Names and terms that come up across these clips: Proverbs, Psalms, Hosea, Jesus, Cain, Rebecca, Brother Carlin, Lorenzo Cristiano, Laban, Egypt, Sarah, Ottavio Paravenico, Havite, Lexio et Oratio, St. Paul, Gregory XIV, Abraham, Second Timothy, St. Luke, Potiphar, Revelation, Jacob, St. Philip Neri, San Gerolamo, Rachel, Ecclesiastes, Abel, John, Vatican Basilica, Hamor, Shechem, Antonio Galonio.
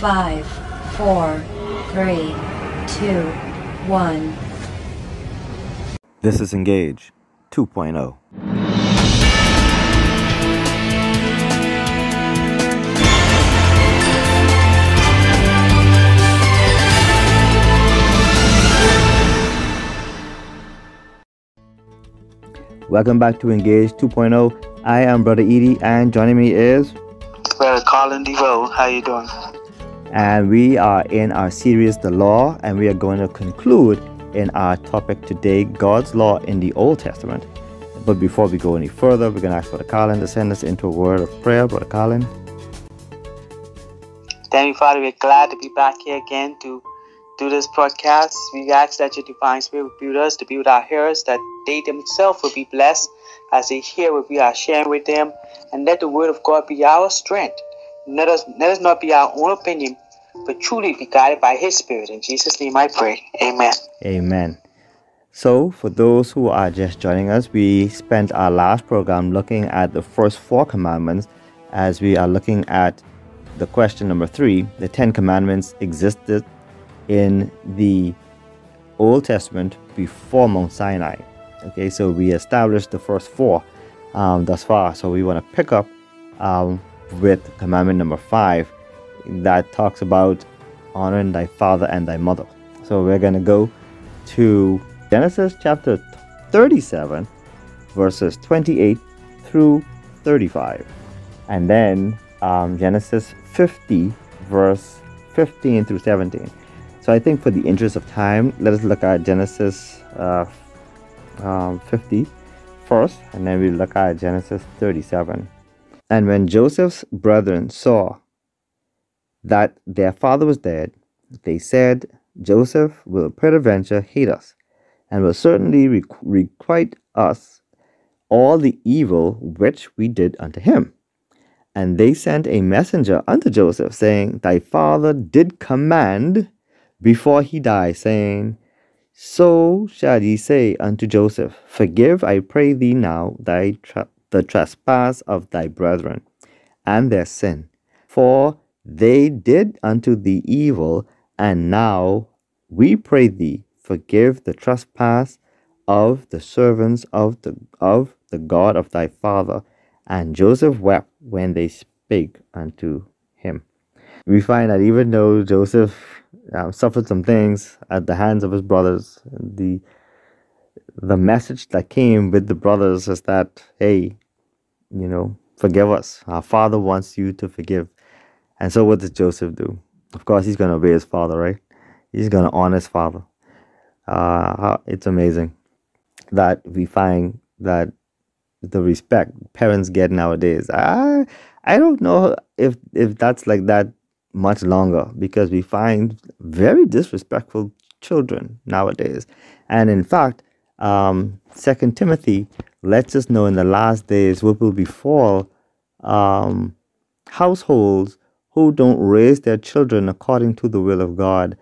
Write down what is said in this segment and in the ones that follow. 5, 4, 3, 2, 1. This is Engage 2.0. Welcome back to Engage 2.0. I am Brother Edie, and joining me is Brother Colin DeVoe. How you doing? And we are in our series, The Law, and we are going to conclude in our topic today, God's Law in the Old Testament. But before we go any further, we're going to ask Brother Carlin to send us into a word of prayer. Brother Carlin. Thank you, Father. We're glad to be back here again to do this podcast. We ask that your divine spirit would be with us, to be with our hearers, that they themselves will be blessed as they hear what we are sharing with them, and let the word of God be our strength. Let us not be our own opinion, but truly be guided by his spirit. In Jesus' name I pray. Amen. Amen. So for those who are just joining us, we spent our last program looking at the first 4 commandments, as we are looking at the question number 3. The 10 commandments existed in the Old Testament before Mount Sinai. Okay, so we established the first 4 thus far. So we want to pick up with commandment number 5, that talks about honoring thy father and thy mother. So we're going to go to Genesis chapter 37, verses 28 through 35. And then Genesis 50, verse 15 through 17. So I think for the interest of time, let us look at Genesis 50 first, and then we look at Genesis 37. And when Joseph's brethren saw that their father was dead, they said, Joseph will peradventure hate us, and will certainly requite us all the evil which we did unto him. And they sent a messenger unto Joseph, saying, thy father did command before he died, saying, so shall ye say unto Joseph, forgive, I pray thee now, the trespass of thy brethren, and their sin. For they did unto thee evil, and now we pray thee, forgive the trespass of the servants of the God of thy father. And Joseph wept when they spake unto him. We find that even though Joseph suffered some things at the hands of his brothers, the message that came with the brothers is that, hey, you know, forgive us. Our father wants you to forgive. And so what does Joseph do? Of course, he's going to obey his father, right? He's going to honor his father. It's amazing that we find that the respect parents get nowadays. I don't know if that's like that much longer, because we find very disrespectful children nowadays. And in fact, Second Timothy lets us know in the last days what will befall households who don't raise their children according to the will of God.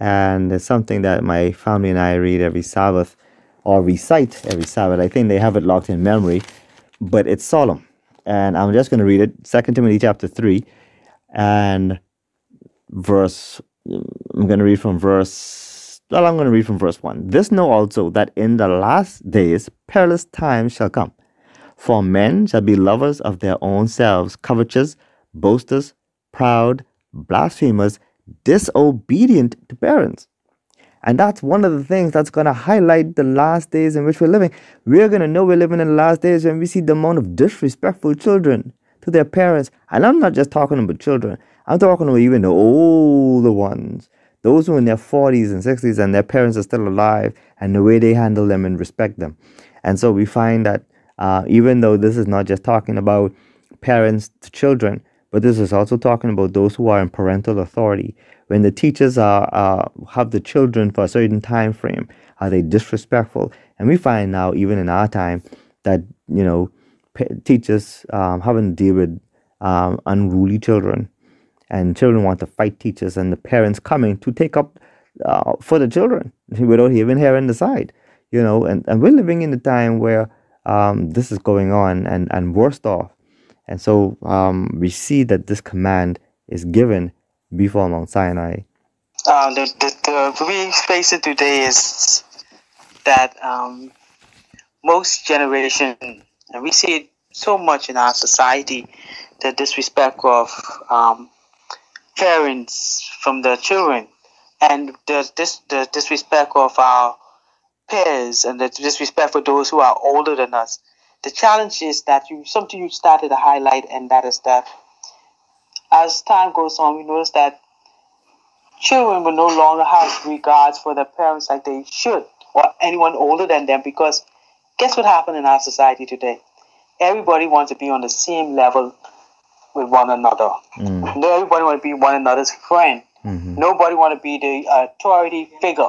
And it's something that my family and I read every Sabbath, or recite every Sabbath. I think they have it locked in memory, but it's solemn. And I'm just going to read it. Second Timothy chapter 3. And I'm going to read from verse 1. This know also, that in the last days perilous times shall come. For men shall be lovers of their own selves, covetous, boasters, proud, blasphemers, disobedient to parents. And that's one of the things that's going to highlight the last days in which we're living. We're going to know we're living in the last days when we see the amount of disrespectful children to their parents. And I'm not just talking about children. I'm talking about even the older ones, those who are in their 40s and 60s and their parents are still alive, and the way they handle them and respect them. And so we find that even though this is not just talking about parents to children, but this is also talking about those who are in parental authority. When the teachers have the children for a certain time frame, are they disrespectful? And we find now, even in our time, that, you know, teachers having to deal with unruly children, and children want to fight teachers, and the parents coming to take up for the children without even hearing the side, you know. And we're living in a time where this is going on, and worst off. And so we see that this command is given before Mount Sinai? The we face it today is that most generation, and we see it so much in our society, the disrespect of parents from their children, and the disrespect of our peers, and the disrespect for those who are older than us. The challenge is that something you started to highlight, and that is that as time goes on, we notice that children will no longer have regards for their parents like they should, or anyone older than them, because guess what happened in our society today? Everybody wants to be on the same level with one another. Mm. Everybody wants to be one another's friend. Mm-hmm. Nobody wants to be the authority figure,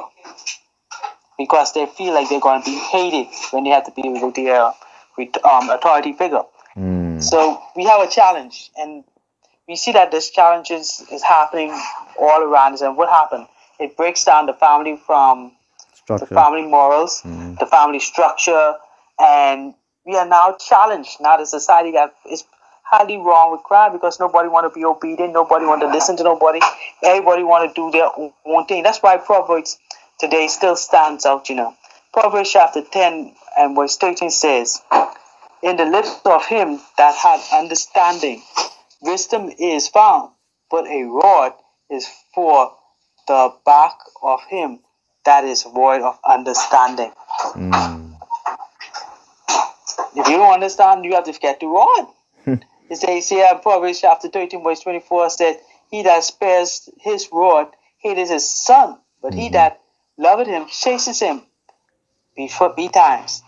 because they feel like they're going to be hated when they have to be with the authority figure. Mm. So we have a challenge, and we see that this challenge is happening all around us. And what happened? It breaks down the family from structure, the family morals, mm. the family structure, and we are now challenged. Now the society that is highly wrong with crime, because nobody want to be obedient, nobody want to listen to nobody, everybody want to do their own thing. That's why Proverbs today still stands out, you know. Proverbs chapter 10 and verse 13 says, "In the lips of him that hath understanding, wisdom is found, but a rod is for the back of him that is void of understanding." Mm. If you don't understand, you have to get the rod. It says here in Proverbs chapter 13, verse 24, said, "He that spares his rod, hateth his son, but mm-hmm. he that loveth him chases him betimes."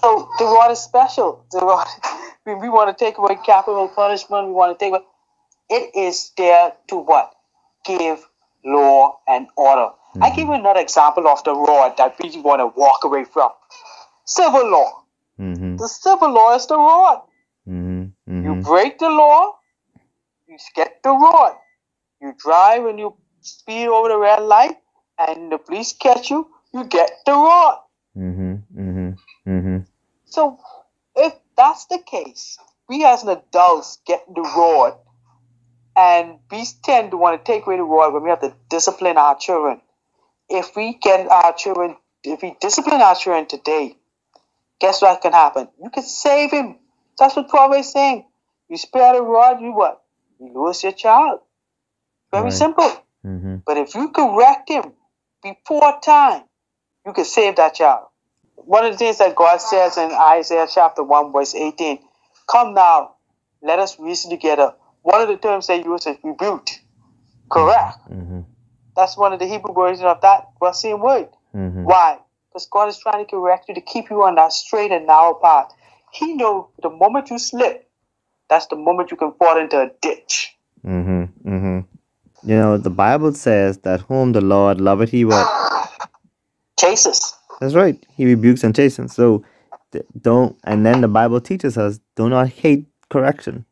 So the rod is special. The rod, we want to take away capital punishment. We want to take away. It is there to what? Give law and order. Mm-hmm. I give you another example of the rod that we want to walk away from. Civil law. Mm-hmm. The civil law is the rod. Mm-hmm. Mm-hmm. You break the law, you get the rod. You drive and you speed over the red light, and the police catch you, you get the rod. Mm-hmm. Mm-hmm. Mm-hmm. So if that's the case, we as an adults get the rod, and we tend to want to take away the rod when we have to discipline our children. If we discipline our children today, guess what can happen? You can save him. That's what Proverbs is saying. You spare the rod, you what? You lose your child. Very right. Simple. Mm-hmm. But if you correct him before time, you can save that child. One of the things that God says in Isaiah chapter 1, verse 18, "Come now, let us reason together." One of the terms they use is rebuked. Correct. Mm-hmm. That's one of the Hebrew version of that same word. Mm-hmm. Why? Because God is trying to correct you, to keep you on that straight and narrow path. He knows the moment you slip, that's the moment you can fall into a ditch. Mm-hmm. Mm-hmm. You know, the Bible says that whom the Lord loveth, he what? Chases. That's right. He rebukes and chastens. So don't. And then the Bible teaches us, do not hate correction,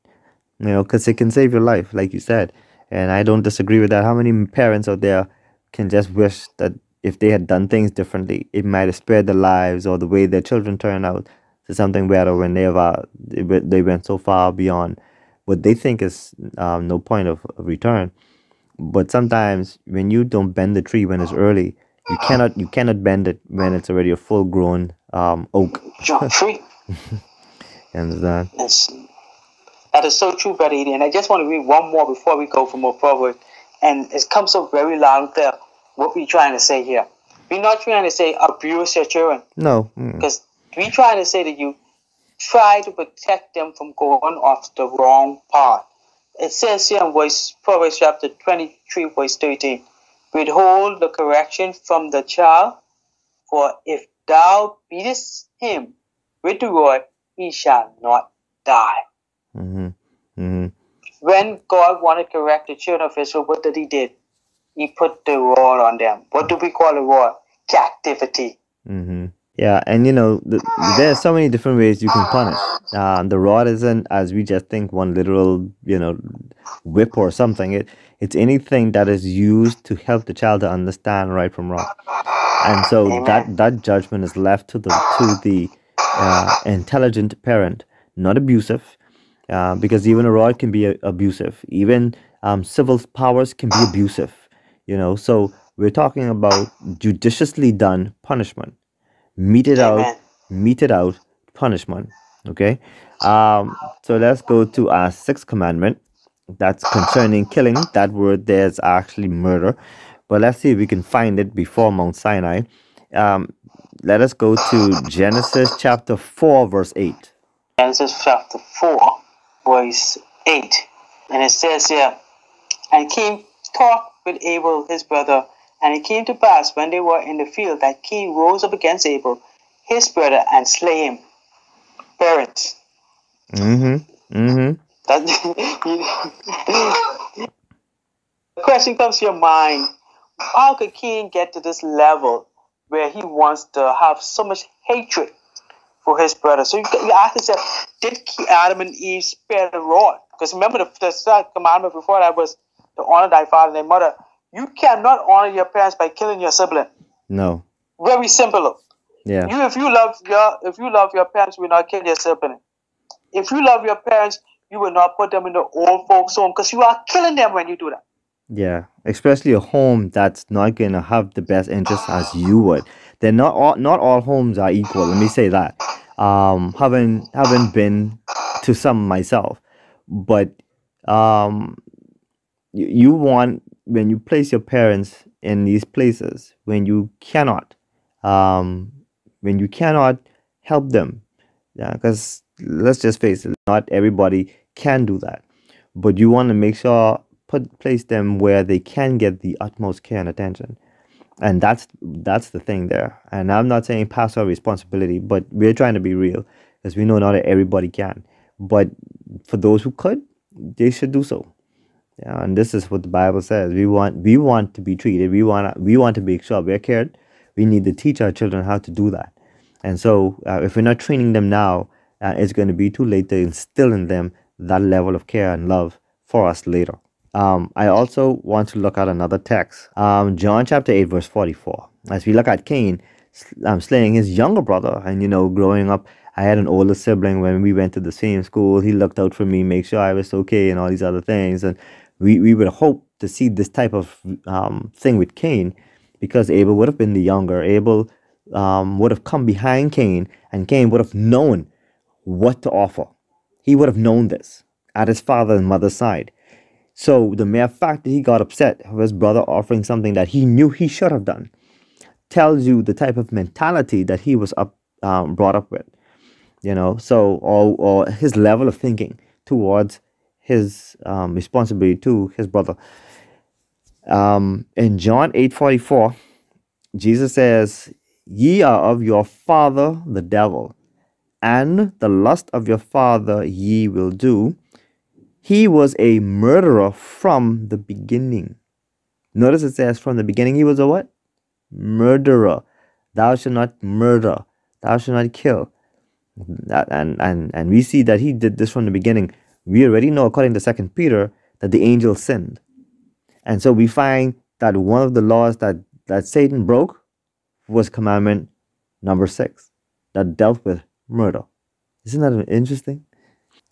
you know, because it can save your life, like you said. And I don't disagree with that. How many parents out there can just wish that if they had done things differently, it might have spared their lives or the way their children turn out to something better, when they went so far beyond what they think is no point of return. But sometimes when you don't bend the tree when it's early, you cannot bend it when it's already a full grown oak. Tree. Understand? That is so true, Brother Edie. And I just want to read one more before we go for more Proverbs. And it comes so very loud and clear what we're trying to say here. We're not trying to say abuse your children. No. Because we're trying to say that you try to protect them from going off the wrong path. It says here in Proverbs chapter 23, verse 13, "Withhold the correction from the child, for if thou beatest him with the rod, he shall not die." Mm-hmm. Mm-hmm. When God wanted to correct the children of Israel, what did he do? He put the rod on them. What do we call a rod? Captivity. Mm-hmm. Yeah, and you know, there are so many different ways you can punish. The rod isn't, as we just think, one literal, you know, whip or something. It's anything that is used to help the child to understand right from wrong. And so Amen. that judgment is left to the intelligent parent, not abusive, because even a rod can be abusive. Even civil powers can be abusive, you know. So we're talking about judiciously done punishment, meted out punishment. Okay, so let's go to our sixth commandment. That's concerning killing. That word there is actually murder, but let's see if we can find it before Mount Sinai. Let us go to Genesis chapter 4 verse 8. Genesis chapter 4 verse 8, and it says here, and Cain talked with Abel his brother, and it came to pass when they were in the field that Cain rose up against Abel his brother and slay him. Parents. The question comes to your mind, how could Cain get to this level where he wants to have so much hatred for his brother? So you ask yourself, did Adam and Eve spare the rod? Because remember the third commandment before that was to honor thy father and thy mother. You cannot honor your parents by killing your sibling. No. Very simple. Yeah. If you love your parents, you will not kill your sibling. If you love your parents, you will not put them in the old folks' home, because you are killing them when you do that. Yeah, especially a home that's not going to have the best interests as you would. They're not all homes are equal. Let me say that. Haven't been to some myself, but you want, when you place your parents in these places, when you cannot help them, yeah, because let's just face it, not everybody can do that, but you want to make sure place them where they can get the utmost care and attention, and that's the thing there. And I'm not saying pass our responsibility, but we're trying to be real, because we know not everybody can, but for those who could, they should do so. Yeah, and this is what the Bible says. We want to be treated, we want to make sure we're cared. We need to teach our children how to do that. And so if we're not training them now, it's going to be too late to instill in them that level of care and love for us later. I also want to look at another text, John chapter 8 verse 44. As we look at Cain slaying his younger brother, and you know, growing up, I had an older sibling. When we went to the same school, he looked out for me, make sure I was okay and all these other things. And we would hope to see this type of thing with Cain, because Abel would have been the younger. Abel would have come behind Cain, and Cain would have known what to offer. He would have known this at his father and mother's side. So the mere fact that he got upset of his brother offering something that he knew he should have done tells you the type of mentality that he was brought up with, you know. So or his level of thinking towards his responsibility to his brother. In John 8:44, Jesus says, "Ye are of your father the devil, and the lust of your father ye will do. He was a murderer from the beginning." Notice it says from the beginning he was a what? Murderer. Thou shalt not murder. Thou shalt not kill. And we see that he did this from the beginning. We already know, according to 2 Peter, that the angel sinned. And so we find that one of the laws that Satan broke was commandment number 6, that dealt with murder. Isn't that interesting?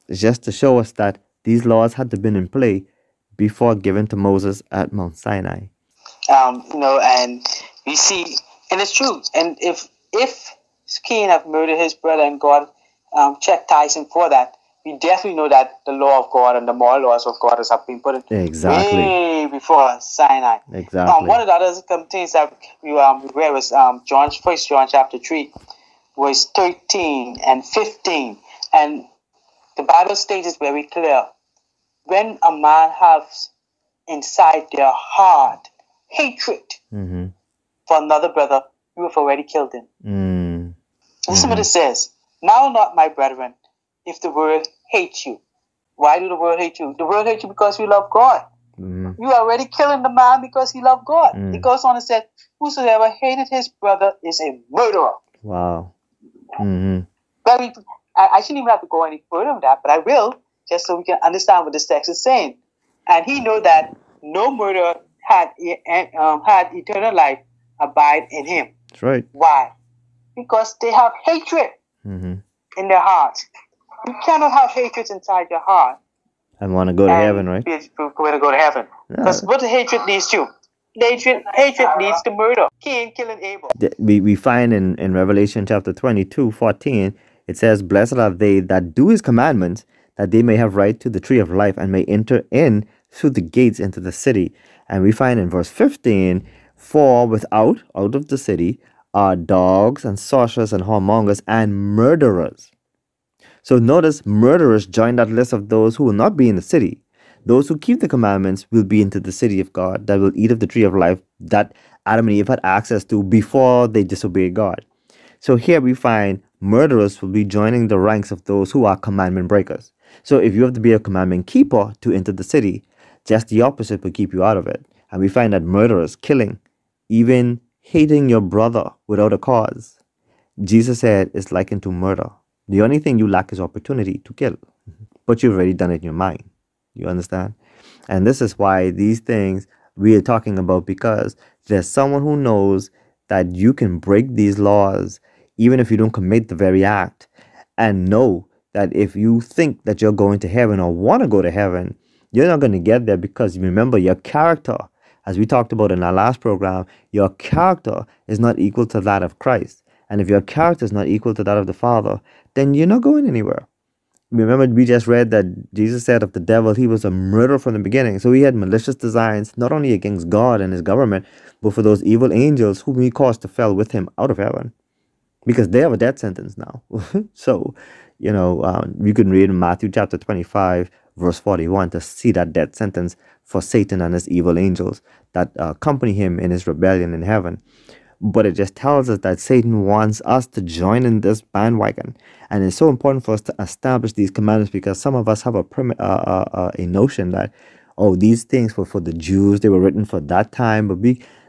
It's just to show us that these laws had to have been in play before given to Moses at Mount Sinai. You know, and we see, and it's true. And if Cain had murdered his brother and God chastised him for that, we definitely know that the law of God and the moral laws of God have been put in way before Sinai. Exactly. One of the other things that we read was First John chapter 3, verse 13 and 15. And the Bible states is very clear. When a man has inside their heart hatred for another brother, you have already killed him. Listen what it says. Now not, my brethren, if the world hates you. Why do the world hate you? The world hates you because you love God. You are already killing the man because he loved God. It goes on and says, whosoever hated his brother is a murderer. Wow. Very. I shouldn't even have to go any further on that, but I will, just so we can understand what this text is saying. And he know that no murderer had eternal life abide in him. That's right. Why? Because they have hatred in their heart. You cannot have hatred inside your heart and want to go to heaven, right? We're going to go to heaven. No. That's what hatred leads to. Hatred leads to murder. Cain killing Abel. We find in Revelation chapter 22:14, it says, "Blessed are they that do his commandments, that they may have right to the tree of life and may enter in through the gates into the city." And we find in verse 15, "For without," out of the city, "are dogs and sorcerers and whoremongers and murderers." So notice, murderers join that list of those who will not be in the city. Those who keep the commandments will be into the city of God, that will eat of the tree of life that Adam and Eve had access to before they disobeyed God. So here we find murderers will be joining the ranks of those who are commandment breakers. So if you have to be a commandment keeper to enter the city, just the opposite will keep you out of it. And we find that murderers, killing, even hating your brother without a cause, Jesus said is likened to murder. The only thing you lack is opportunity to kill, but you've already done it in your mind. You understand? And this is why these things we are talking about, because there's someone who knows that you can break these laws even if you don't commit the very act, and know that if you think that you're going to heaven or want to go to heaven, you're not going to get there, because remember, your character, as we talked about in our last program, your character is not equal to that of Christ. And if your character is not equal to that of the Father, then you're not going anywhere. Remember, we just read that Jesus said of the devil, he was a murderer from the beginning. So he had malicious designs, not only against God and his government, but for those evil angels whom he caused to fall with him out of heaven, because they have a death sentence now. So, you know, you can read Matthew chapter 25, verse 41 to see that death sentence for Satan and his evil angels that accompany him in his rebellion in heaven. But it just tells us that Satan wants us to join in this bandwagon. And it's so important for us to establish these commandments, because some of us have a notion that, oh, these things were for the Jews, they were written for that time. But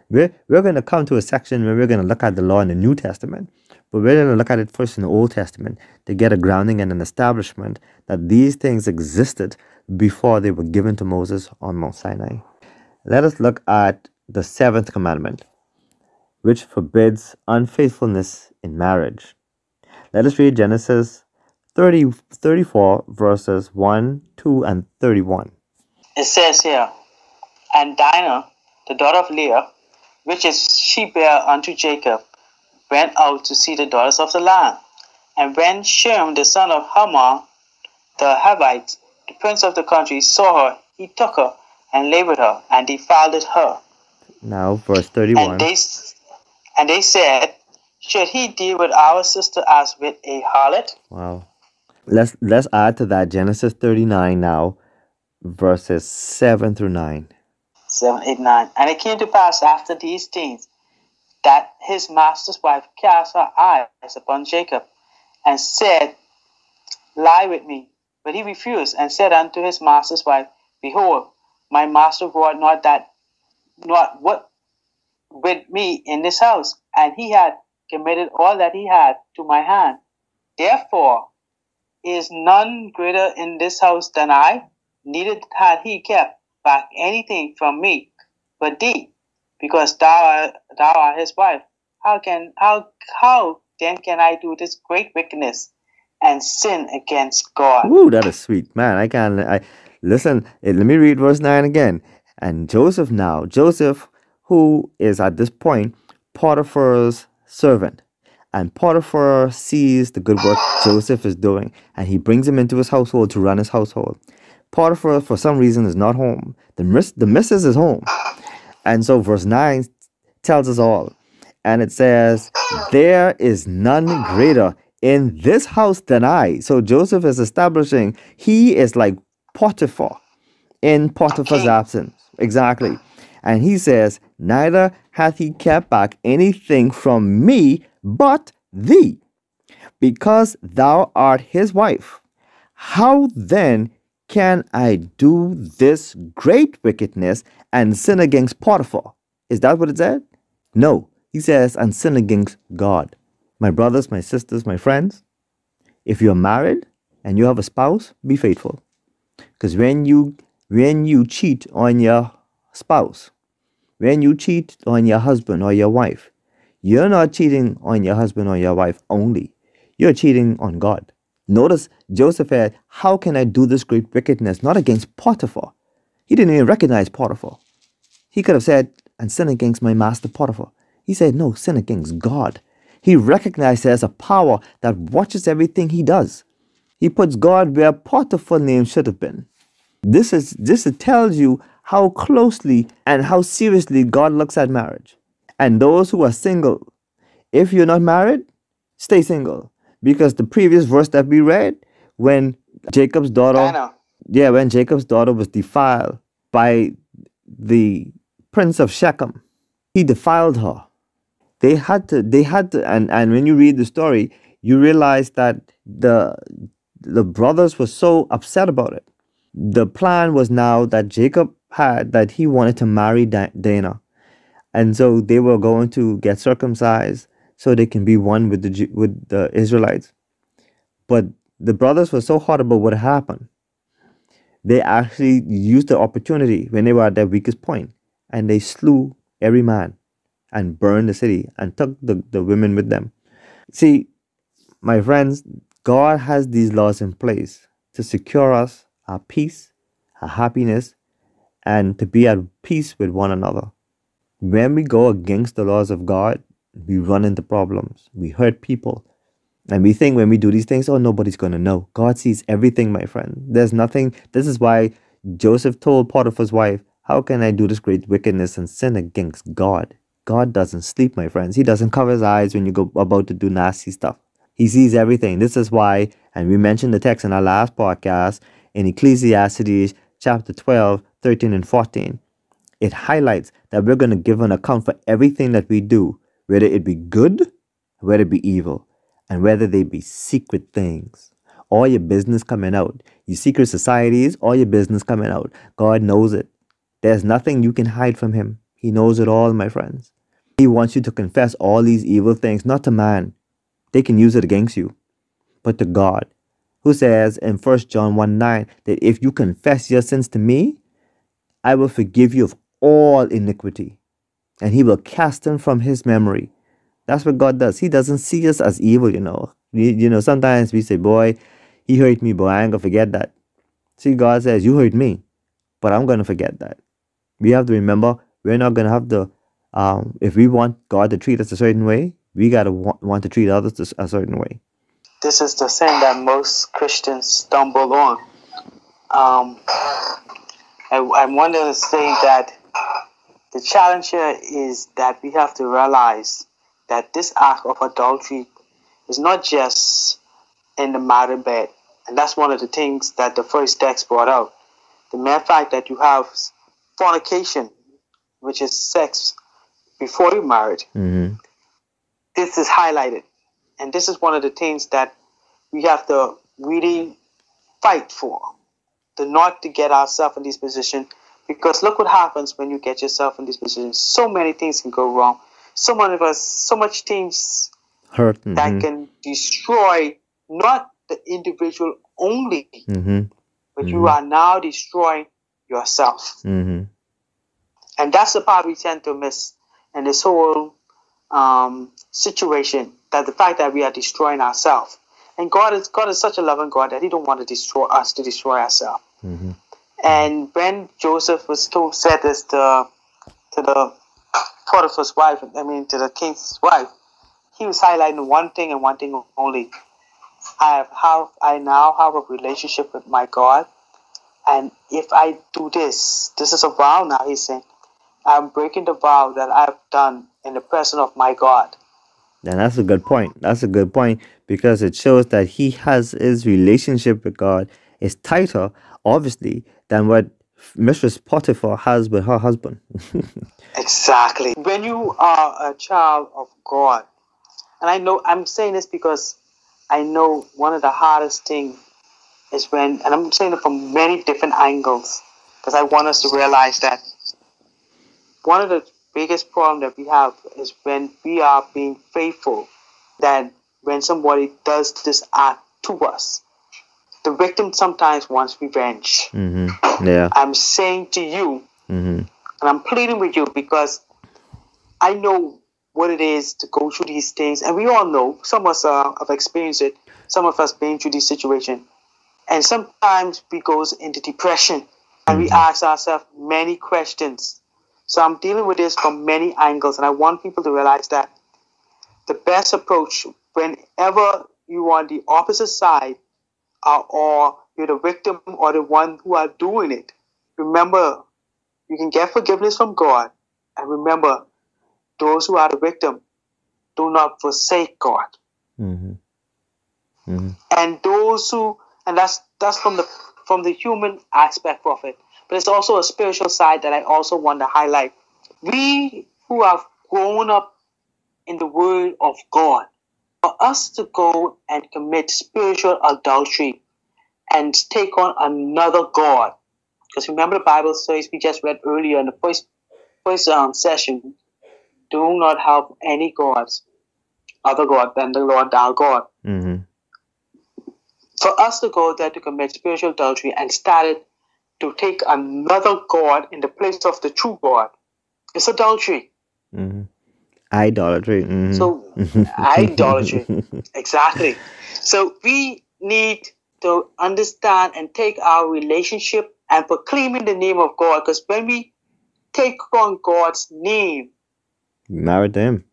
we're going to come to a section where we're going to look at the law in the New Testament. But we're going to look at it first in the Old Testament to get a grounding and an establishment that these things existed before they were given to Moses on Mount Sinai. Let us look at the seventh commandment, which forbids unfaithfulness in marriage. Let us read Genesis 34, verses 1, 2, and 31. It says here, "And Dinah, the daughter of Leah, which is she bare unto Jacob, went out to see the daughters of the land. And when Shem, the son of Hamor, the Havite, the prince of the country, saw her, he took her and labored her, and defiled her." Now, verse 31. And they said, "Should he deal with our sister as with a harlot?" Wow. Let's add to that Genesis 39 now, verses 7 through 9. 7, 8, 9. "And it came to pass after these things, that his master's wife cast her eyes upon Jacob, and said, Lie with me. But he refused, and said unto his master's wife, Behold, my master wrought not what with me in this house, and he had committed all that he had to my hand. Therefore is none greater in this house than I, neither had he kept back anything from me but thee, because thou art his wife. How then can I do this great wickedness and sin against God?" Ooh, that is sweet, man. Listen, let me read verse 9 again. "And Joseph now, Joseph, who is at this point Potiphar's servant. And Potiphar sees the good work Joseph is doing, and he brings him into his household to run his household. Potiphar, for some reason, is not home. The missus is home." And so verse 9 tells us all. And it says, "There is none greater in this house than I." So Joseph is establishing he is like Potiphar in Potiphar's absence. Exactly. And he says, "Neither hath he kept back anything from me but thee, because thou art his wife. How then can I do this great wickedness and sin against Potiphar?" Is that what it said? No. He says, "and sin against God." My brothers, my sisters, my friends, if you're married and you have a spouse, be faithful. Because when you cheat on your spouse, when you cheat on your husband or your wife, you're not cheating on your husband or your wife only. You're cheating on God. Notice Joseph had, how can I do this great wickedness? Not against Potiphar. He didn't even recognize Potiphar. He could have said, and sin against my master Potiphar. He said, no, sin against God. He recognized there's a power that watches everything he does. He puts God where Potiphar's name should have been. This tells you how closely and how seriously God looks at marriage. And those who are single, if you're not married, stay single. Because the previous verse that we read, when Jacob's daughter, when Jacob's daughter was defiled by the prince of Shechem, he defiled her. They had to, and when you read the story, you realize that the brothers were so upset about it. The plan was now that Jacob had, that he wanted to marry Dinah. And so they were going to get circumcised so they can be one with the Israelites. But the brothers were so hot about what happened. They actually used the opportunity when they were at their weakest point, and they slew every man and burned the city and took the women with them. See, my friends, God has these laws in place to secure us our peace, our happiness, and to be at peace with one another. When we go against the laws of God, we run into problems. We hurt people. And we think when we do these things, oh, nobody's going to know. God sees everything, my friend. There's nothing. This is why Joseph told Potiphar's wife, how can I do this great wickedness and sin against God? God doesn't sleep, my friends. He doesn't cover his eyes when you go about to do nasty stuff. He sees everything. This is why, and we mentioned the text in our last podcast, in Ecclesiastes chapter 12, 13, and 14, it highlights that we're going to give an account for everything that we do, whether it be good, whether it be evil, and whether they be secret things. All your business coming out. Your secret societies, all your business coming out. God knows it. There's nothing you can hide from him. He knows it all, my friends. He wants you to confess all these evil things, not to man. They can use it against you, but to God, who says in 1 John 1:9 that if you confess your sins to me, I will forgive you of all iniquity, and he will cast them from his memory. That's what God does. He doesn't see us as evil, you know. Sometimes we say, boy, he hurt me, boy, I ain't going to forget that. See, God says, you hurt me, but I'm going to forget that. We have to remember, we're not going to have to, if we want God to treat us a certain way, we got to want to treat others a certain way. This is the sin that most Christians stumble on. I want to say that the challenge here is that we have to realize that this act of adultery is not just in the married bed. And that's one of the things that the first text brought out. The mere fact that you have fornication, which is sex before you're married, This is highlighted. And this is one of the things that we have to really fight for, to not to get ourselves in this position. Because look what happens when you get yourself in this position. So many things can go wrong. So many of us, so much things hurt that can destroy not the individual only, but you are now destroying yourself. And that's the part we tend to miss in this whole situation. That the fact that we are destroying ourselves, and God is such a loving God that he don't want to destroy us to destroy ourselves. And when Joseph was told, said this to the Potiphar's wife, to the king's wife, he was highlighting one thing and one thing only: I now have a relationship with my God, and if I do this, this is a vow now. He's saying, I'm breaking the vow that I've done in the presence of my God. And that's a good point. That's a good point, because it shows that he has his relationship with God is tighter, obviously, than what Mistress Potiphar has with her husband. Exactly. When you are a child of God, and I know I'm saying this because I know one of the hardest things is when, and I'm saying it from many different angles, because I want us to realize that one of the biggest problem that we have is when we are being faithful, that when somebody does this act to us, the victim sometimes wants revenge. Yeah. I'm saying to you, and I'm pleading with you, because I know what it is to go through these things, and we all know, some of us have experienced it, Some of us been through this situation. And sometimes we go into depression and we ask ourselves many questions. So I'm dealing with this from many angles, and I want people to realize that the best approach, whenever you are on the opposite side or you're the victim or the one who are doing it, remember, you can get forgiveness from God. And remember, those who are the victim do not forsake God. Mm-hmm. Mm-hmm. And those who, and that's from the human aspect of it. But it's also a spiritual side that I also want to highlight. We who have grown up in the Word of God, for us to go and commit spiritual adultery and take on another God. Because remember the Bible says, we just read earlier in the first session, do not have any gods, other God than the Lord our God. Mm-hmm. For us to go there to commit spiritual adultery and started to take another God in the place of the true God, it's adultery. Mm-hmm. Idolatry. Mm-hmm. So, idolatry. Exactly. So we need to understand and take our relationship and proclaiming the name of God, because when we take on God's name, married to Him.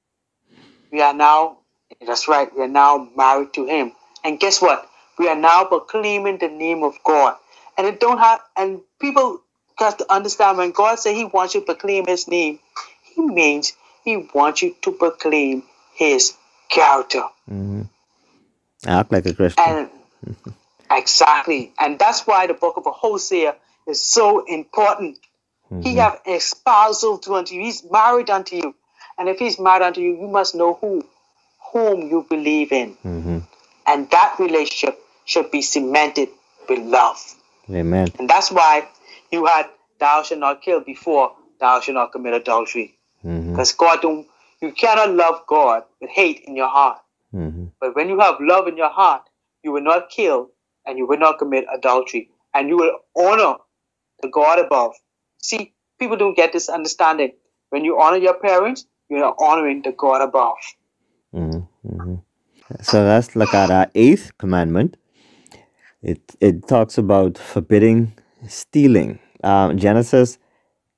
We are now, that's right, we are now married to Him. And guess what? We are now proclaiming the name of God. And it don't have, and people have to understand, when God says He wants you to proclaim His name, He means He wants you to proclaim His character. Mm-hmm. Act like a Christian. And, exactly. And that's why the book of Hosea is so important. Mm-hmm. He have espoused unto you. He's married unto you. And if He's married unto you, you must know whom you believe in. Mm-hmm. And that relationship should be cemented with love. Amen. And that's why you had thou shalt not kill before thou shalt not commit adultery. Mm-hmm. Because you cannot love God with hate in your heart. Mm-hmm. But when you have love in your heart, you will not kill and you will not commit adultery. And you will honor the God above. See, people don't get this understanding. When you honor your parents, you are honoring the God above. Mm-hmm. So let's look at our 8th commandment. It talks about forbidding stealing. Genesis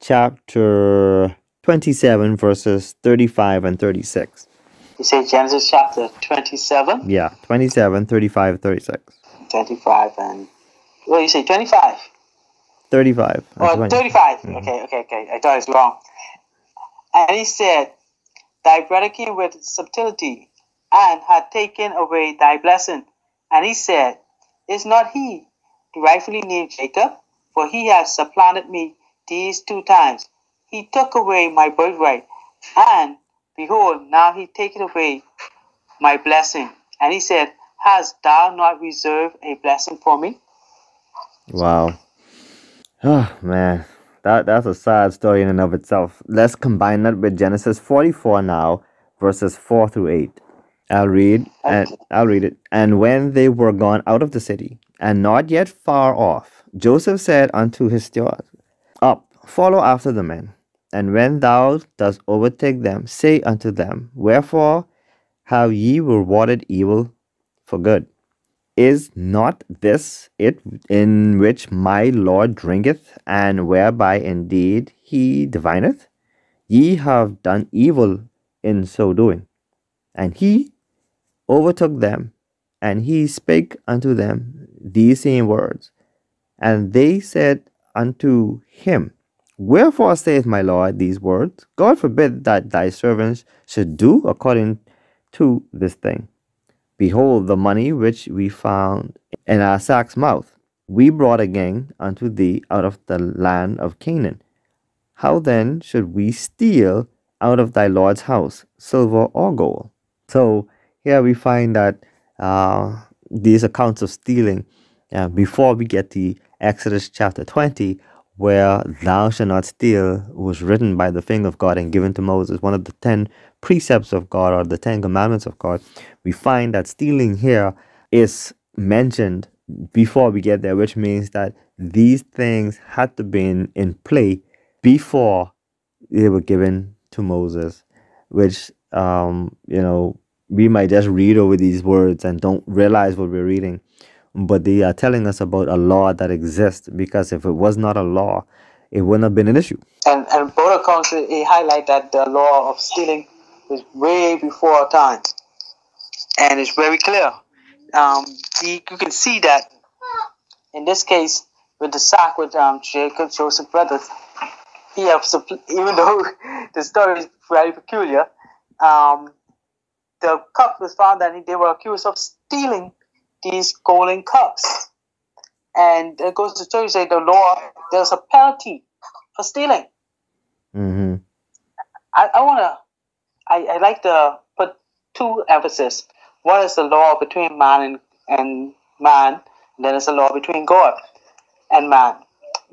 chapter 27, verses 35 and 36. You say Genesis chapter 27? Yeah, 27, 35, 36. 35 and... Well, you say 25? 35. Oh, 35. Mm-hmm. Okay. I thought it was wrong. And he said, thy brother came with subtlety and had taken away thy blessing. And he said, is not he rightfully named Jacob? For he has supplanted me these 2 times. He took away my birthright, and behold, now he taketh away my blessing. And he said, hast thou not reserved a blessing for me? Wow. Oh, man. That's a sad story in and of itself. Let's combine that with Genesis 44 now, verses 4 through 8. I'll read it. And when they were gone out of the city, and not yet far off, Joseph said unto his steward, up, follow after the men, and when thou dost overtake them, say unto them, wherefore have ye rewarded evil for good? Is not this it in which my Lord drinketh, and whereby indeed he divineth? Ye have done evil in so doing. And he overtook them, and he spake unto them these same words. And they said unto him, wherefore saith my Lord these words? God forbid that thy servants should do according to this thing. Behold, the money which we found in our sack's mouth, we brought again unto thee out of the land of Canaan. How then should we steal out of thy Lord's house, silver or gold? So here we find that these accounts of stealing, before we get to Exodus chapter 20, where thou shalt not steal was written by the finger of God and given to Moses, one of the 10 precepts of God, or the 10 commandments of God. We find that stealing here is mentioned before we get there, which means that these things had to be in play before they were given to Moses, which we might just read over these words and don't realize what we're reading. But they are telling us about a law that exists, because if it was not a law, it wouldn't have been an issue. And both accounts, they highlight that the law of stealing is way before our time. And it's very clear. You can see that in this case with the sack with Jacob, Joseph's brothers, even though the story is very peculiar, the cup was found that they were accused of stealing these golden cups. And it goes to show you, say the law, there's a penalty for stealing. Mm-hmm. I like to put two emphasis. One is the law between man and man, and then it's the law between God and man.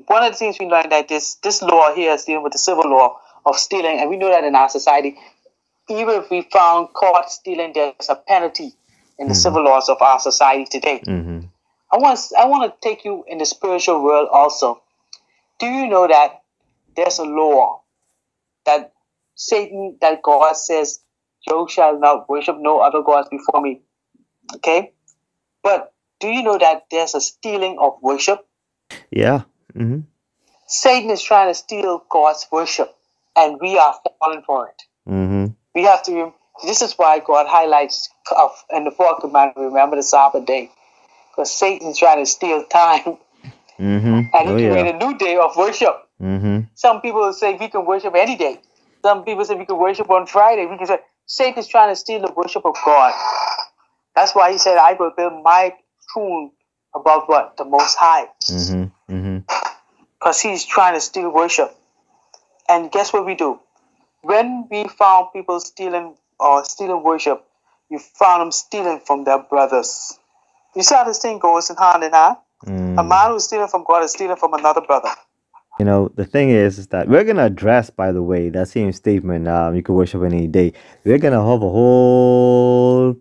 One of the things we learned that this law here is dealing with the civil law of stealing, and we know that in our society, even if we found caught stealing, there's a penalty in the civil laws of our society today. Mm-hmm. I want to take you in the spiritual world also. Do you know that there's a law that Satan, that God says, "You shall not worship no other gods before me." Okay? But do you know that there's a stealing of worship? Yeah. Mm-hmm. Satan is trying to steal God's worship, and we are falling for it. Mm-hmm. We have to. This is why God highlights in the fourth commandment, remember the Sabbath day. Because Satan's trying to steal time. Mm-hmm. And he created a new day of worship. Mm-hmm. Some people say we can worship any day. Some people say we can worship on Friday. We can say Satan is trying to steal the worship of God. That's why he said, "I will build my throne about what? The Most High." Mm-hmm. Mm-hmm. Because he's trying to steal worship. And guess what we do? When we found people stealing or stealing worship, you found them stealing from their brothers. You see how this thing goes in hand in hand? Mm. A man who's stealing from God is stealing from another brother. You know, the thing is that we're going to address, by the way, that same statement, you can worship any day. We're going to have a whole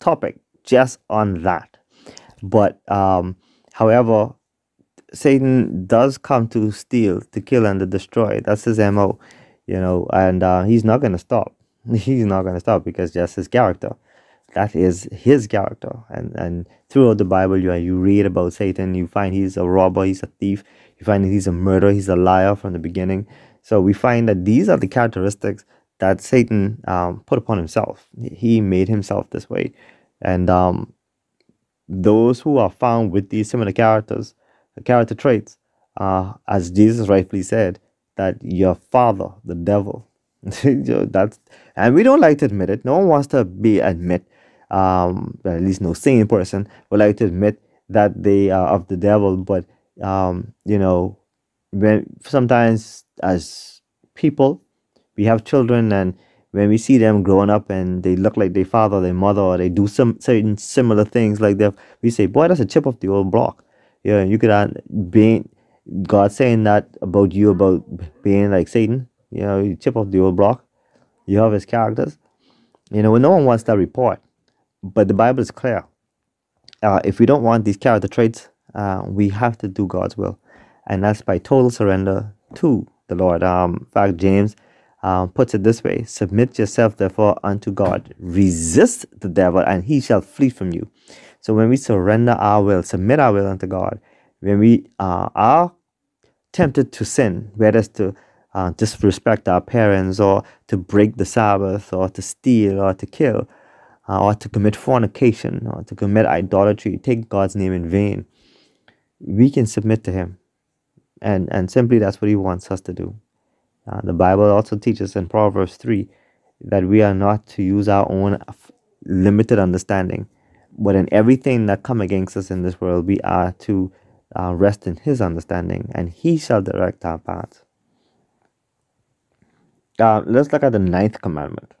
topic just on that. But, however, Satan does come to steal, to kill, and to destroy. That's his MO, you know, and he's not going to stop. He's not going to stop, because that's his character. That is his character. And throughout the Bible, you read about Satan. You find he's a robber, he's a thief. You find he's a murderer, he's a liar from the beginning. So we find that these are the characteristics that Satan put upon himself. He made himself this way. And those who are found with these similar character traits, as Jesus rightfully said, that your father, the devil, that's, and we don't like to admit it. No one wants to admit, at least no sane person would like to admit that they are of the devil. But you know, when sometimes as people, we have children, and when we see them growing up and they look like their father, their mother, or they do some certain similar things like that, we say, "Boy, that's a chip off the old block." Yeah, you could be God saying that about you, about being like Satan. You know, you chip off the old block. You have his characters. You know, no one wants that report. But the Bible is clear. If we don't want these character traits, we have to do God's will. And that's by total surrender to the Lord. In fact, James puts it this way. Submit yourself, therefore, unto God. Resist the devil, and he shall flee from you. So when we surrender our will, submit our will unto God, when we are tempted to sin, whether it's to disrespect our parents, or to break the Sabbath, or to steal, or to kill, or to commit fornication, or to commit idolatry, take God's name in vain, we can submit to him. And simply that's what he wants us to do. The Bible also teaches in Proverbs 3 that we are not to use our own limited understanding, but in everything that come against us in this world, we are to rest in his understanding, and he shall direct our paths. Let's look at the 9th commandment.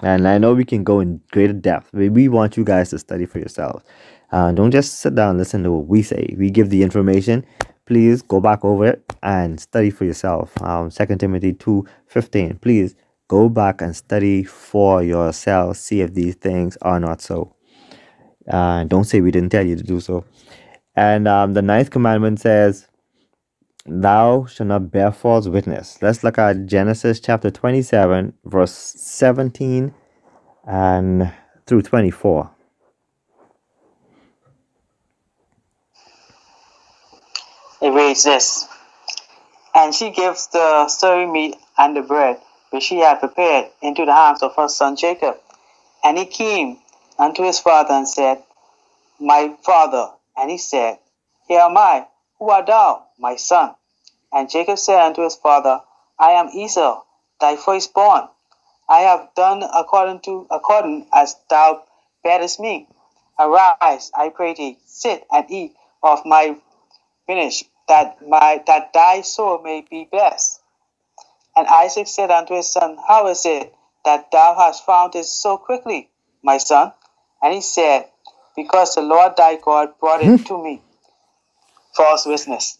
And I know we can go in greater depth. We want you guys to study for yourselves. Don't just sit down and listen to what we say. We give the information. Please go back over it and study for yourself. 2 Timothy 2:15. Please go back and study for yourself. See if these things are not so. Don't say we didn't tell you to do so. And the 9th commandment says, "Thou shalt not bear false witness." Let's look at Genesis chapter 27, verse 17 and through 24. It reads this: "And she gives the stirring meat and the bread which she had prepared into the hands of her son Jacob. And he came unto his father and said, My father. And he said, Here am I. Who art thou, my son? And Jacob said unto his father, I am Esau, thy firstborn. I have done according as thou badest me. Arise, I pray thee, sit and eat of my finish, that thy soul may be blessed. And Isaac said unto his son, How is it that thou hast found it so quickly, my son? And he said, Because the Lord thy God brought it to me. False witness.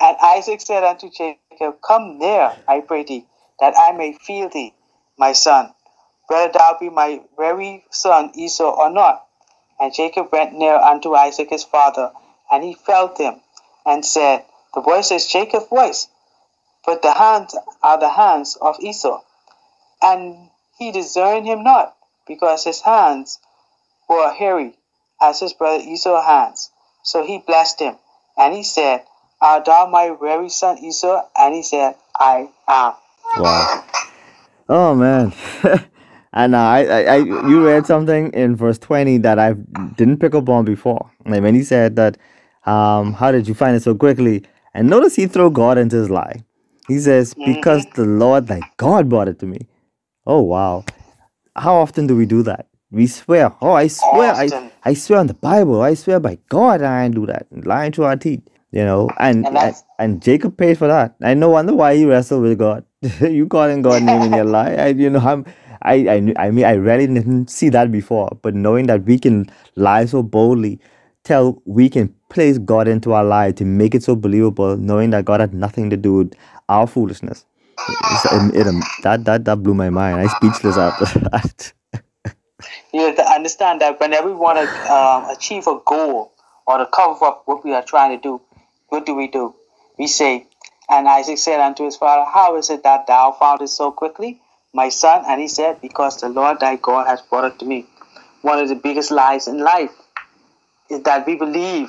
And Isaac said unto Jacob, Come near, I pray thee, that I may feel thee, my son, whether thou be my very son Esau or not. And Jacob went near unto Isaac his father, and he felt him, and said, The voice is Jacob's voice, but the hands are the hands of Esau. And he discerned him not, because his hands were hairy, as his brother Esau's hands. So he blessed him. And he said, Art thou my very son Esau? And he said, I am." Wow. Oh, man. And you read something in verse 20 that I didn't pick up on before. Like when he said that, how did you find it so quickly? And notice he threw God into his lie. He says, because the Lord thy God brought it to me. Oh, wow. How often do we do that? We swear. Oh, I swear. I swear on the Bible. I swear by God I didn't do that. Lying through our teeth. You know, and Jacob paid for that. I no wonder why he wrestled with God. You calling God name in your lie. I really didn't see that before. But knowing that we can lie so boldly, we can place God into our lie to make it so believable, knowing that God had nothing to do with our foolishness. That blew my mind. I'm speechless after that. You have to understand that whenever we want to achieve a goal or to cover up what we are trying to do, what do? We say, and Isaac said unto his father, How is it that thou found it so quickly, my son? And he said, Because the Lord thy God has brought it to me. One of the biggest lies in life is that we believe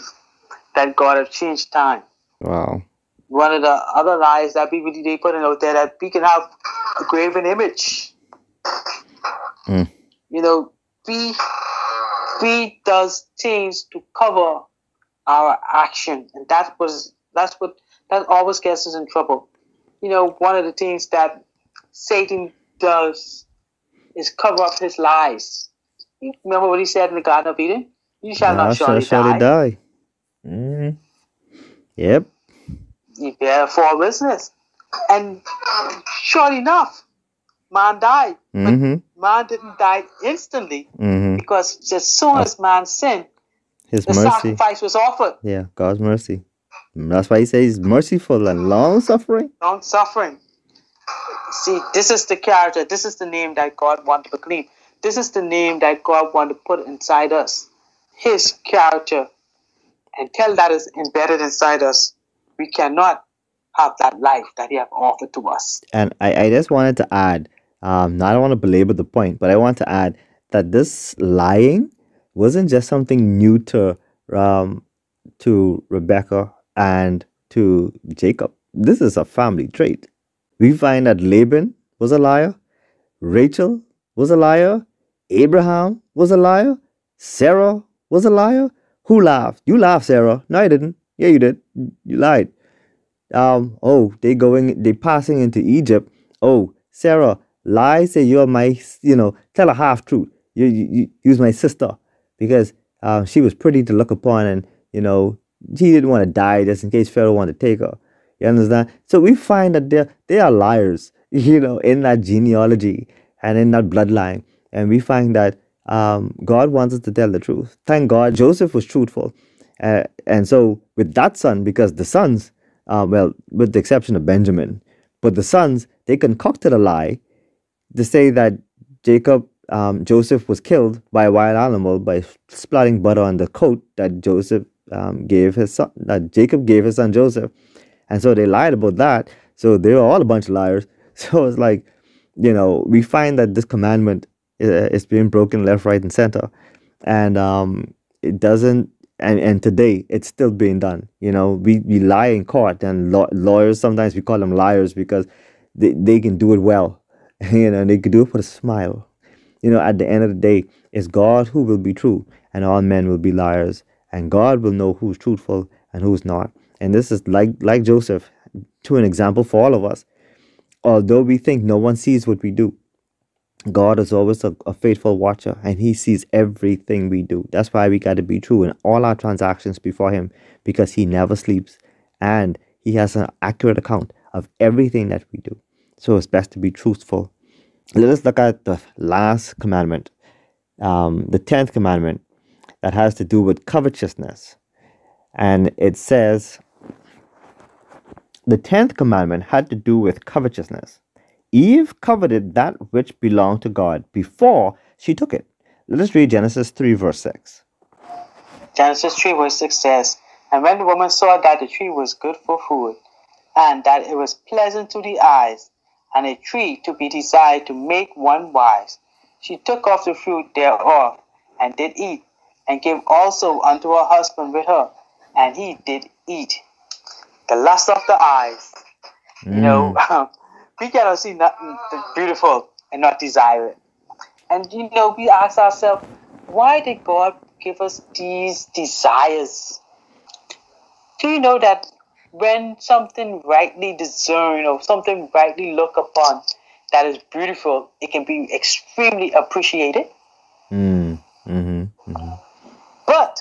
that God has changed time. Wow. One of the other lies that people put out there that we can have a graven image. Mm. You know, we does things to cover our action, and that always gets us in trouble. You know, one of the things that Satan does is cover up his lies. You remember what he said in the Garden of Eden? You shall not surely die. Mm. Yep. You bear false witness, and sure enough, man died. Mm-hmm. Man didn't die instantly, because as soon as man sinned, his sacrifice was offered. Yeah, God's mercy. That's why he says he's merciful and long-suffering. Long-suffering. See, this is the character. This is the name that God wanted to claim. This is the name that God wanted to put inside us. His character. Until that is embedded inside us, we cannot have that life that he has offered to us. And I just wanted to add, I don't want to belabor the point, but I want to add that this lying wasn't just something new to Rebecca and to Jacob. This is a family trait. We find that Laban was a liar, Rachel was a liar, Abraham was a liar, Sarah was a liar. Who laughed? You laughed, Sarah. No, I didn't. Yeah, you did. You lied. They passing into Egypt. Oh, Sarah. Lie, say you're my, tell a half truth. You's my sister, because she was pretty to look upon, and she didn't want to die just in case Pharaoh wanted to take her. You understand? So we find that they are liars, in that genealogy and in that bloodline, and we find that God wants us to tell the truth. Thank God, Joseph was truthful, and so with that son, because the sons, with the exception of Benjamin, but the sons, they concocted a lie to say that Joseph was killed by a wild animal by splatting butter on the coat that Jacob gave his son Joseph, and so they lied about that. So they were all a bunch of liars. So it's like, we find that this commandment It's being broken left, right, and center. And it doesn't, and today it's still being done. You know, we lie in court, and lawyers, sometimes we call them liars because they can do it well, you know, and they can do it with a smile. You know, at the end of the day, it's God who will be true, and all men will be liars, and God will know who's truthful and who's not. And this is like Joseph, to an example for all of us. Although we think no one sees what we do, God is always a faithful watcher, and he sees everything we do. That's why we got to be true in all our transactions before him, because he never sleeps, and he has an accurate account of everything that we do. So it's best to be truthful. Let us look at the last commandment, the 10th commandment, that has to do with covetousness. And it says, the 10th commandment had to do with covetousness. Eve coveted that which belonged to God before she took it. Let us read Genesis 3 verse 6. Genesis 3 verse 6 says, And when the woman saw that the tree was good for food, and that it was pleasant to the eyes, and a tree to be desired to make one wise, she took of the fruit thereof, and did eat, and gave also unto her husband with her, and he did eat. The lust of the eyes. You know, we cannot see nothing beautiful and not desire it. And you know, we ask ourselves, why did God give us these desires? Do you know that when something rightly discerned or something rightly looked upon that is beautiful, it can be extremely appreciated? But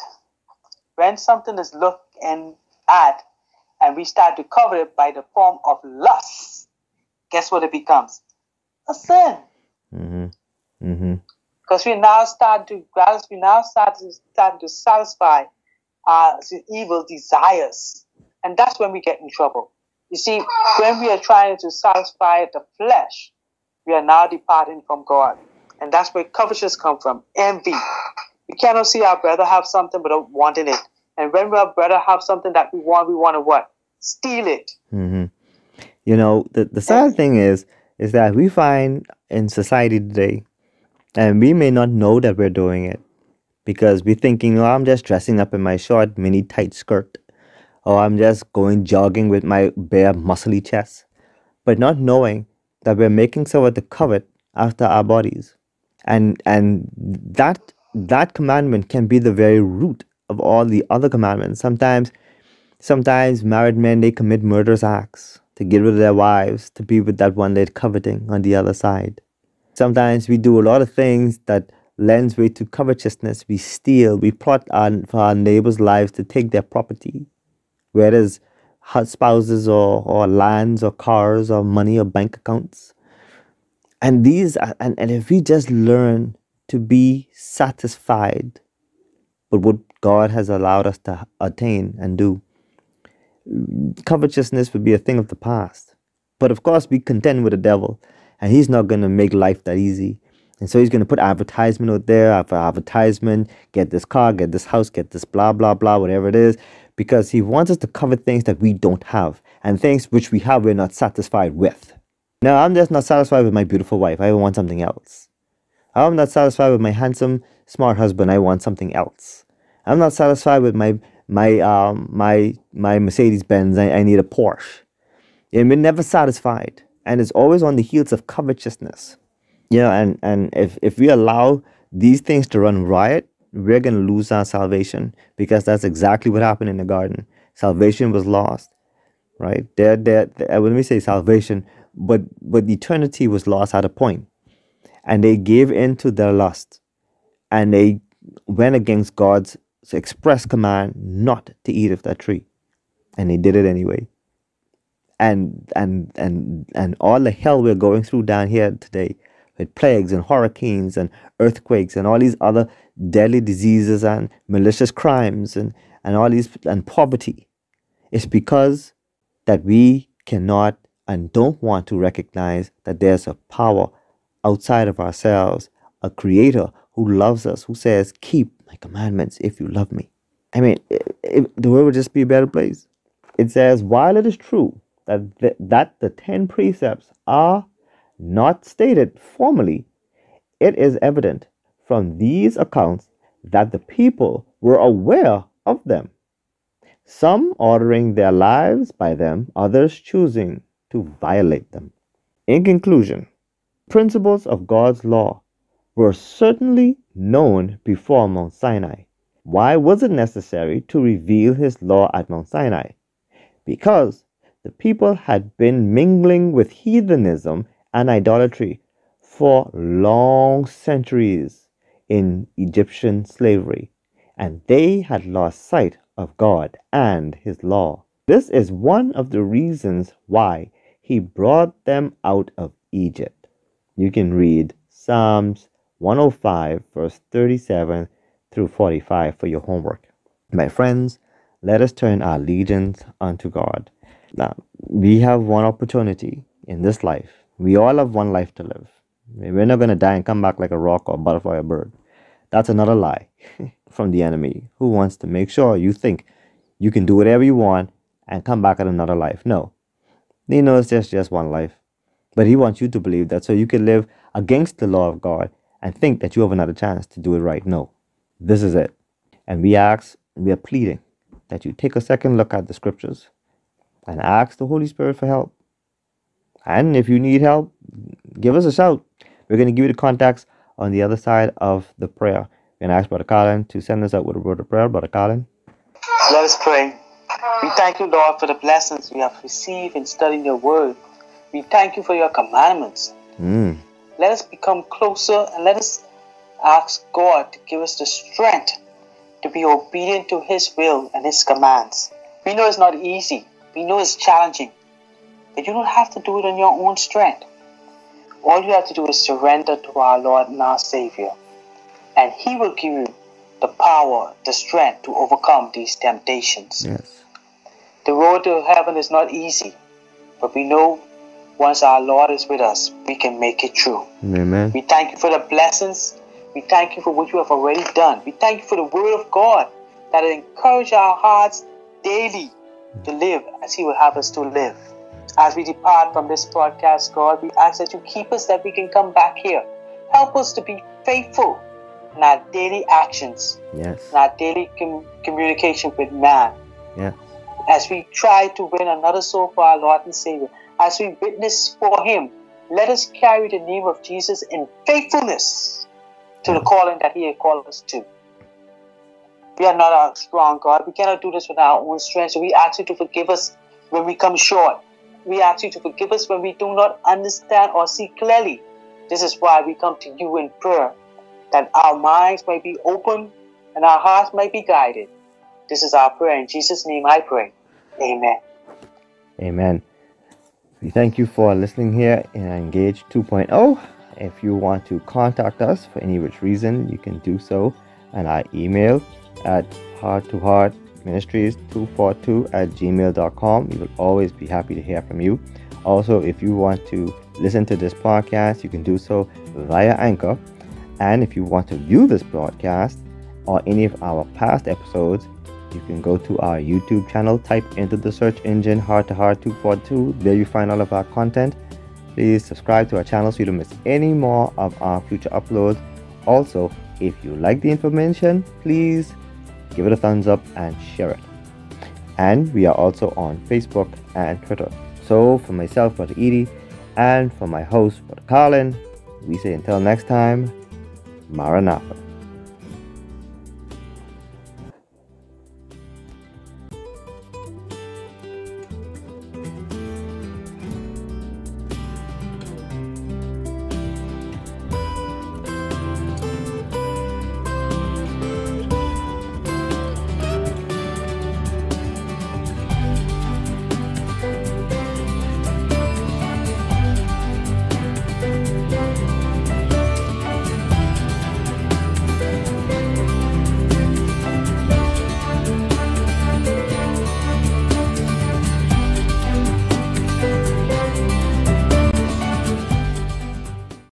when something is looked at and we start to cover it by the form of lust, guess what it becomes? A sin. Because we now start to satisfy our evil desires. And that's when we get in trouble. You see, when we are trying to satisfy the flesh, we are now departing from God. And that's where covetousness comes from, envy. We cannot see our brother have something without wanting it. And when our brother have something that we want to what? Steal it. You know, the sad thing is that we find in society today, and we may not know that we're doing it, because we're thinking, oh, I'm just dressing up in my short, mini tight skirt, or I'm just going jogging with my bare, muscly chest, but not knowing that we're making someone to covet after our bodies. And that commandment can be the very root of all the other commandments. Sometimes married men, they commit murderous acts to get rid of their wives, to be with that one they're coveting on the other side. Sometimes we do a lot of things that lends way to covetousness. We steal, we plot for our neighbors' lives to take their property, whereas spouses or lands or cars or money or bank accounts. And if we just learn to be satisfied with what God has allowed us to attain and do, covetousness would be a thing of the past. But of course, we contend with the devil, and he's not going to make life that easy. And so he's going to put advertisement out there after advertisement, get this car, get this house, get this blah, blah, blah, whatever it is, because he wants us to covet things that we don't have, and things which we have we're not satisfied with. Now, I'm just not satisfied with my beautiful wife. I want something else. I'm not satisfied with my handsome, smart husband. I want something else. I'm not satisfied with my Mercedes-Benz. I need a Porsche. And we're never satisfied. And it's always on the heels of covetousness. Yeah, and if we allow these things to run riot, we're going to lose our salvation, because that's exactly what happened in the garden. Salvation was lost, right? When we say salvation, but eternity was lost at a point. And they gave in to their lust, and they went against God's express command not to eat of that tree, and they did it anyway. And all the hell we're going through down here today, with plagues and hurricanes and earthquakes and all these other deadly diseases and malicious crimes and all these, and poverty, it's because that we cannot and don't want to recognize that there's a power outside of ourselves, a creator who loves us, who says, keep my commandments if you love me. I mean, the world would just be a better place. It says, while it is true that the 10 precepts are not stated formally, It is evident from these accounts that the people were aware of them, some ordering their lives by them, others choosing to violate them. In conclusion, principles of God's law were certainly known before Mount Sinai. Why was it necessary to reveal his law at Mount Sinai? Because the people had been mingling with heathenism and idolatry for long centuries in Egyptian slavery, and they had lost sight of God and his law. This is one of the reasons why he brought them out of Egypt. You can read Psalms 105 verse 37 through 45 for your homework. My friends, let us turn our allegiance unto God. Now, we have one opportunity in this life. We all have one life to live. We're not going to die and come back like a rock or a butterfly or a bird. That's another lie from the enemy, who wants to make sure you think you can do whatever you want and come back at another life. No, he knows there's just one life, but he wants you to believe that so you can live against the law of God and think that you have another chance to do it right. No, this is it. And we are pleading that you take a second look at the scriptures and ask the Holy Spirit for help. And if you need help, give us a shout. We're going to give you the contacts on the other side of the prayer. We're going to ask Brother Carlin to send us out with a word of prayer. Brother Carlin. Let us pray. We thank you, Lord, for the blessings we have received in studying your word. We thank you for your commandments. Let us become closer, and let us ask God to give us the strength to be obedient to his will and his commands. We know it's not easy. We know it's challenging. But you don't have to do it on your own strength. All you have to do is surrender to our Lord and our Savior. And he will give you the power, the strength to overcome these temptations. Yes. The road to heaven is not easy. But we know once our Lord is with us, we can make it through. Amen. We thank you for the blessings. We thank you for what you have already done. We thank you for the word of God that encourages our hearts daily to live as he will have us to live. As we depart from this podcast, God, we ask that you keep us, that we can come back here. Help us to be faithful in our daily actions, yes, in our daily communication with man. Yes. As we try to win another soul for our Lord and Savior, as we witness for him, let us carry the name of Jesus in faithfulness to the calling that he has called us to. We are not our strong, God. We cannot do this with our own strength. So we ask you to forgive us when we come short. We ask you to forgive us when we do not understand or see clearly. This is why we come to you in prayer, that our minds may be open and our hearts may be guided. This is our prayer. In Jesus' name I pray. Amen. Amen. We thank you for listening here in Engage 2.0. If you want to contact us for any which reason, you can do so on our email at hearttoheartministries242@gmail.com. We will always be happy to hear from you. Also, if you want to listen to this podcast, you can do so via Anchor. And if you want to view this broadcast or any of our past episodes, you can go to our YouTube channel, type into the search engine Heart to Heart 242. There you find all of our content. Please subscribe to our channel so you don't miss any more of our future uploads. Also, if you like the information, please give it a thumbs up and share it. And we are also on Facebook and Twitter. So for myself, Brother Edie, and for my host, Brother Carlin, we say until next time, Maranatha.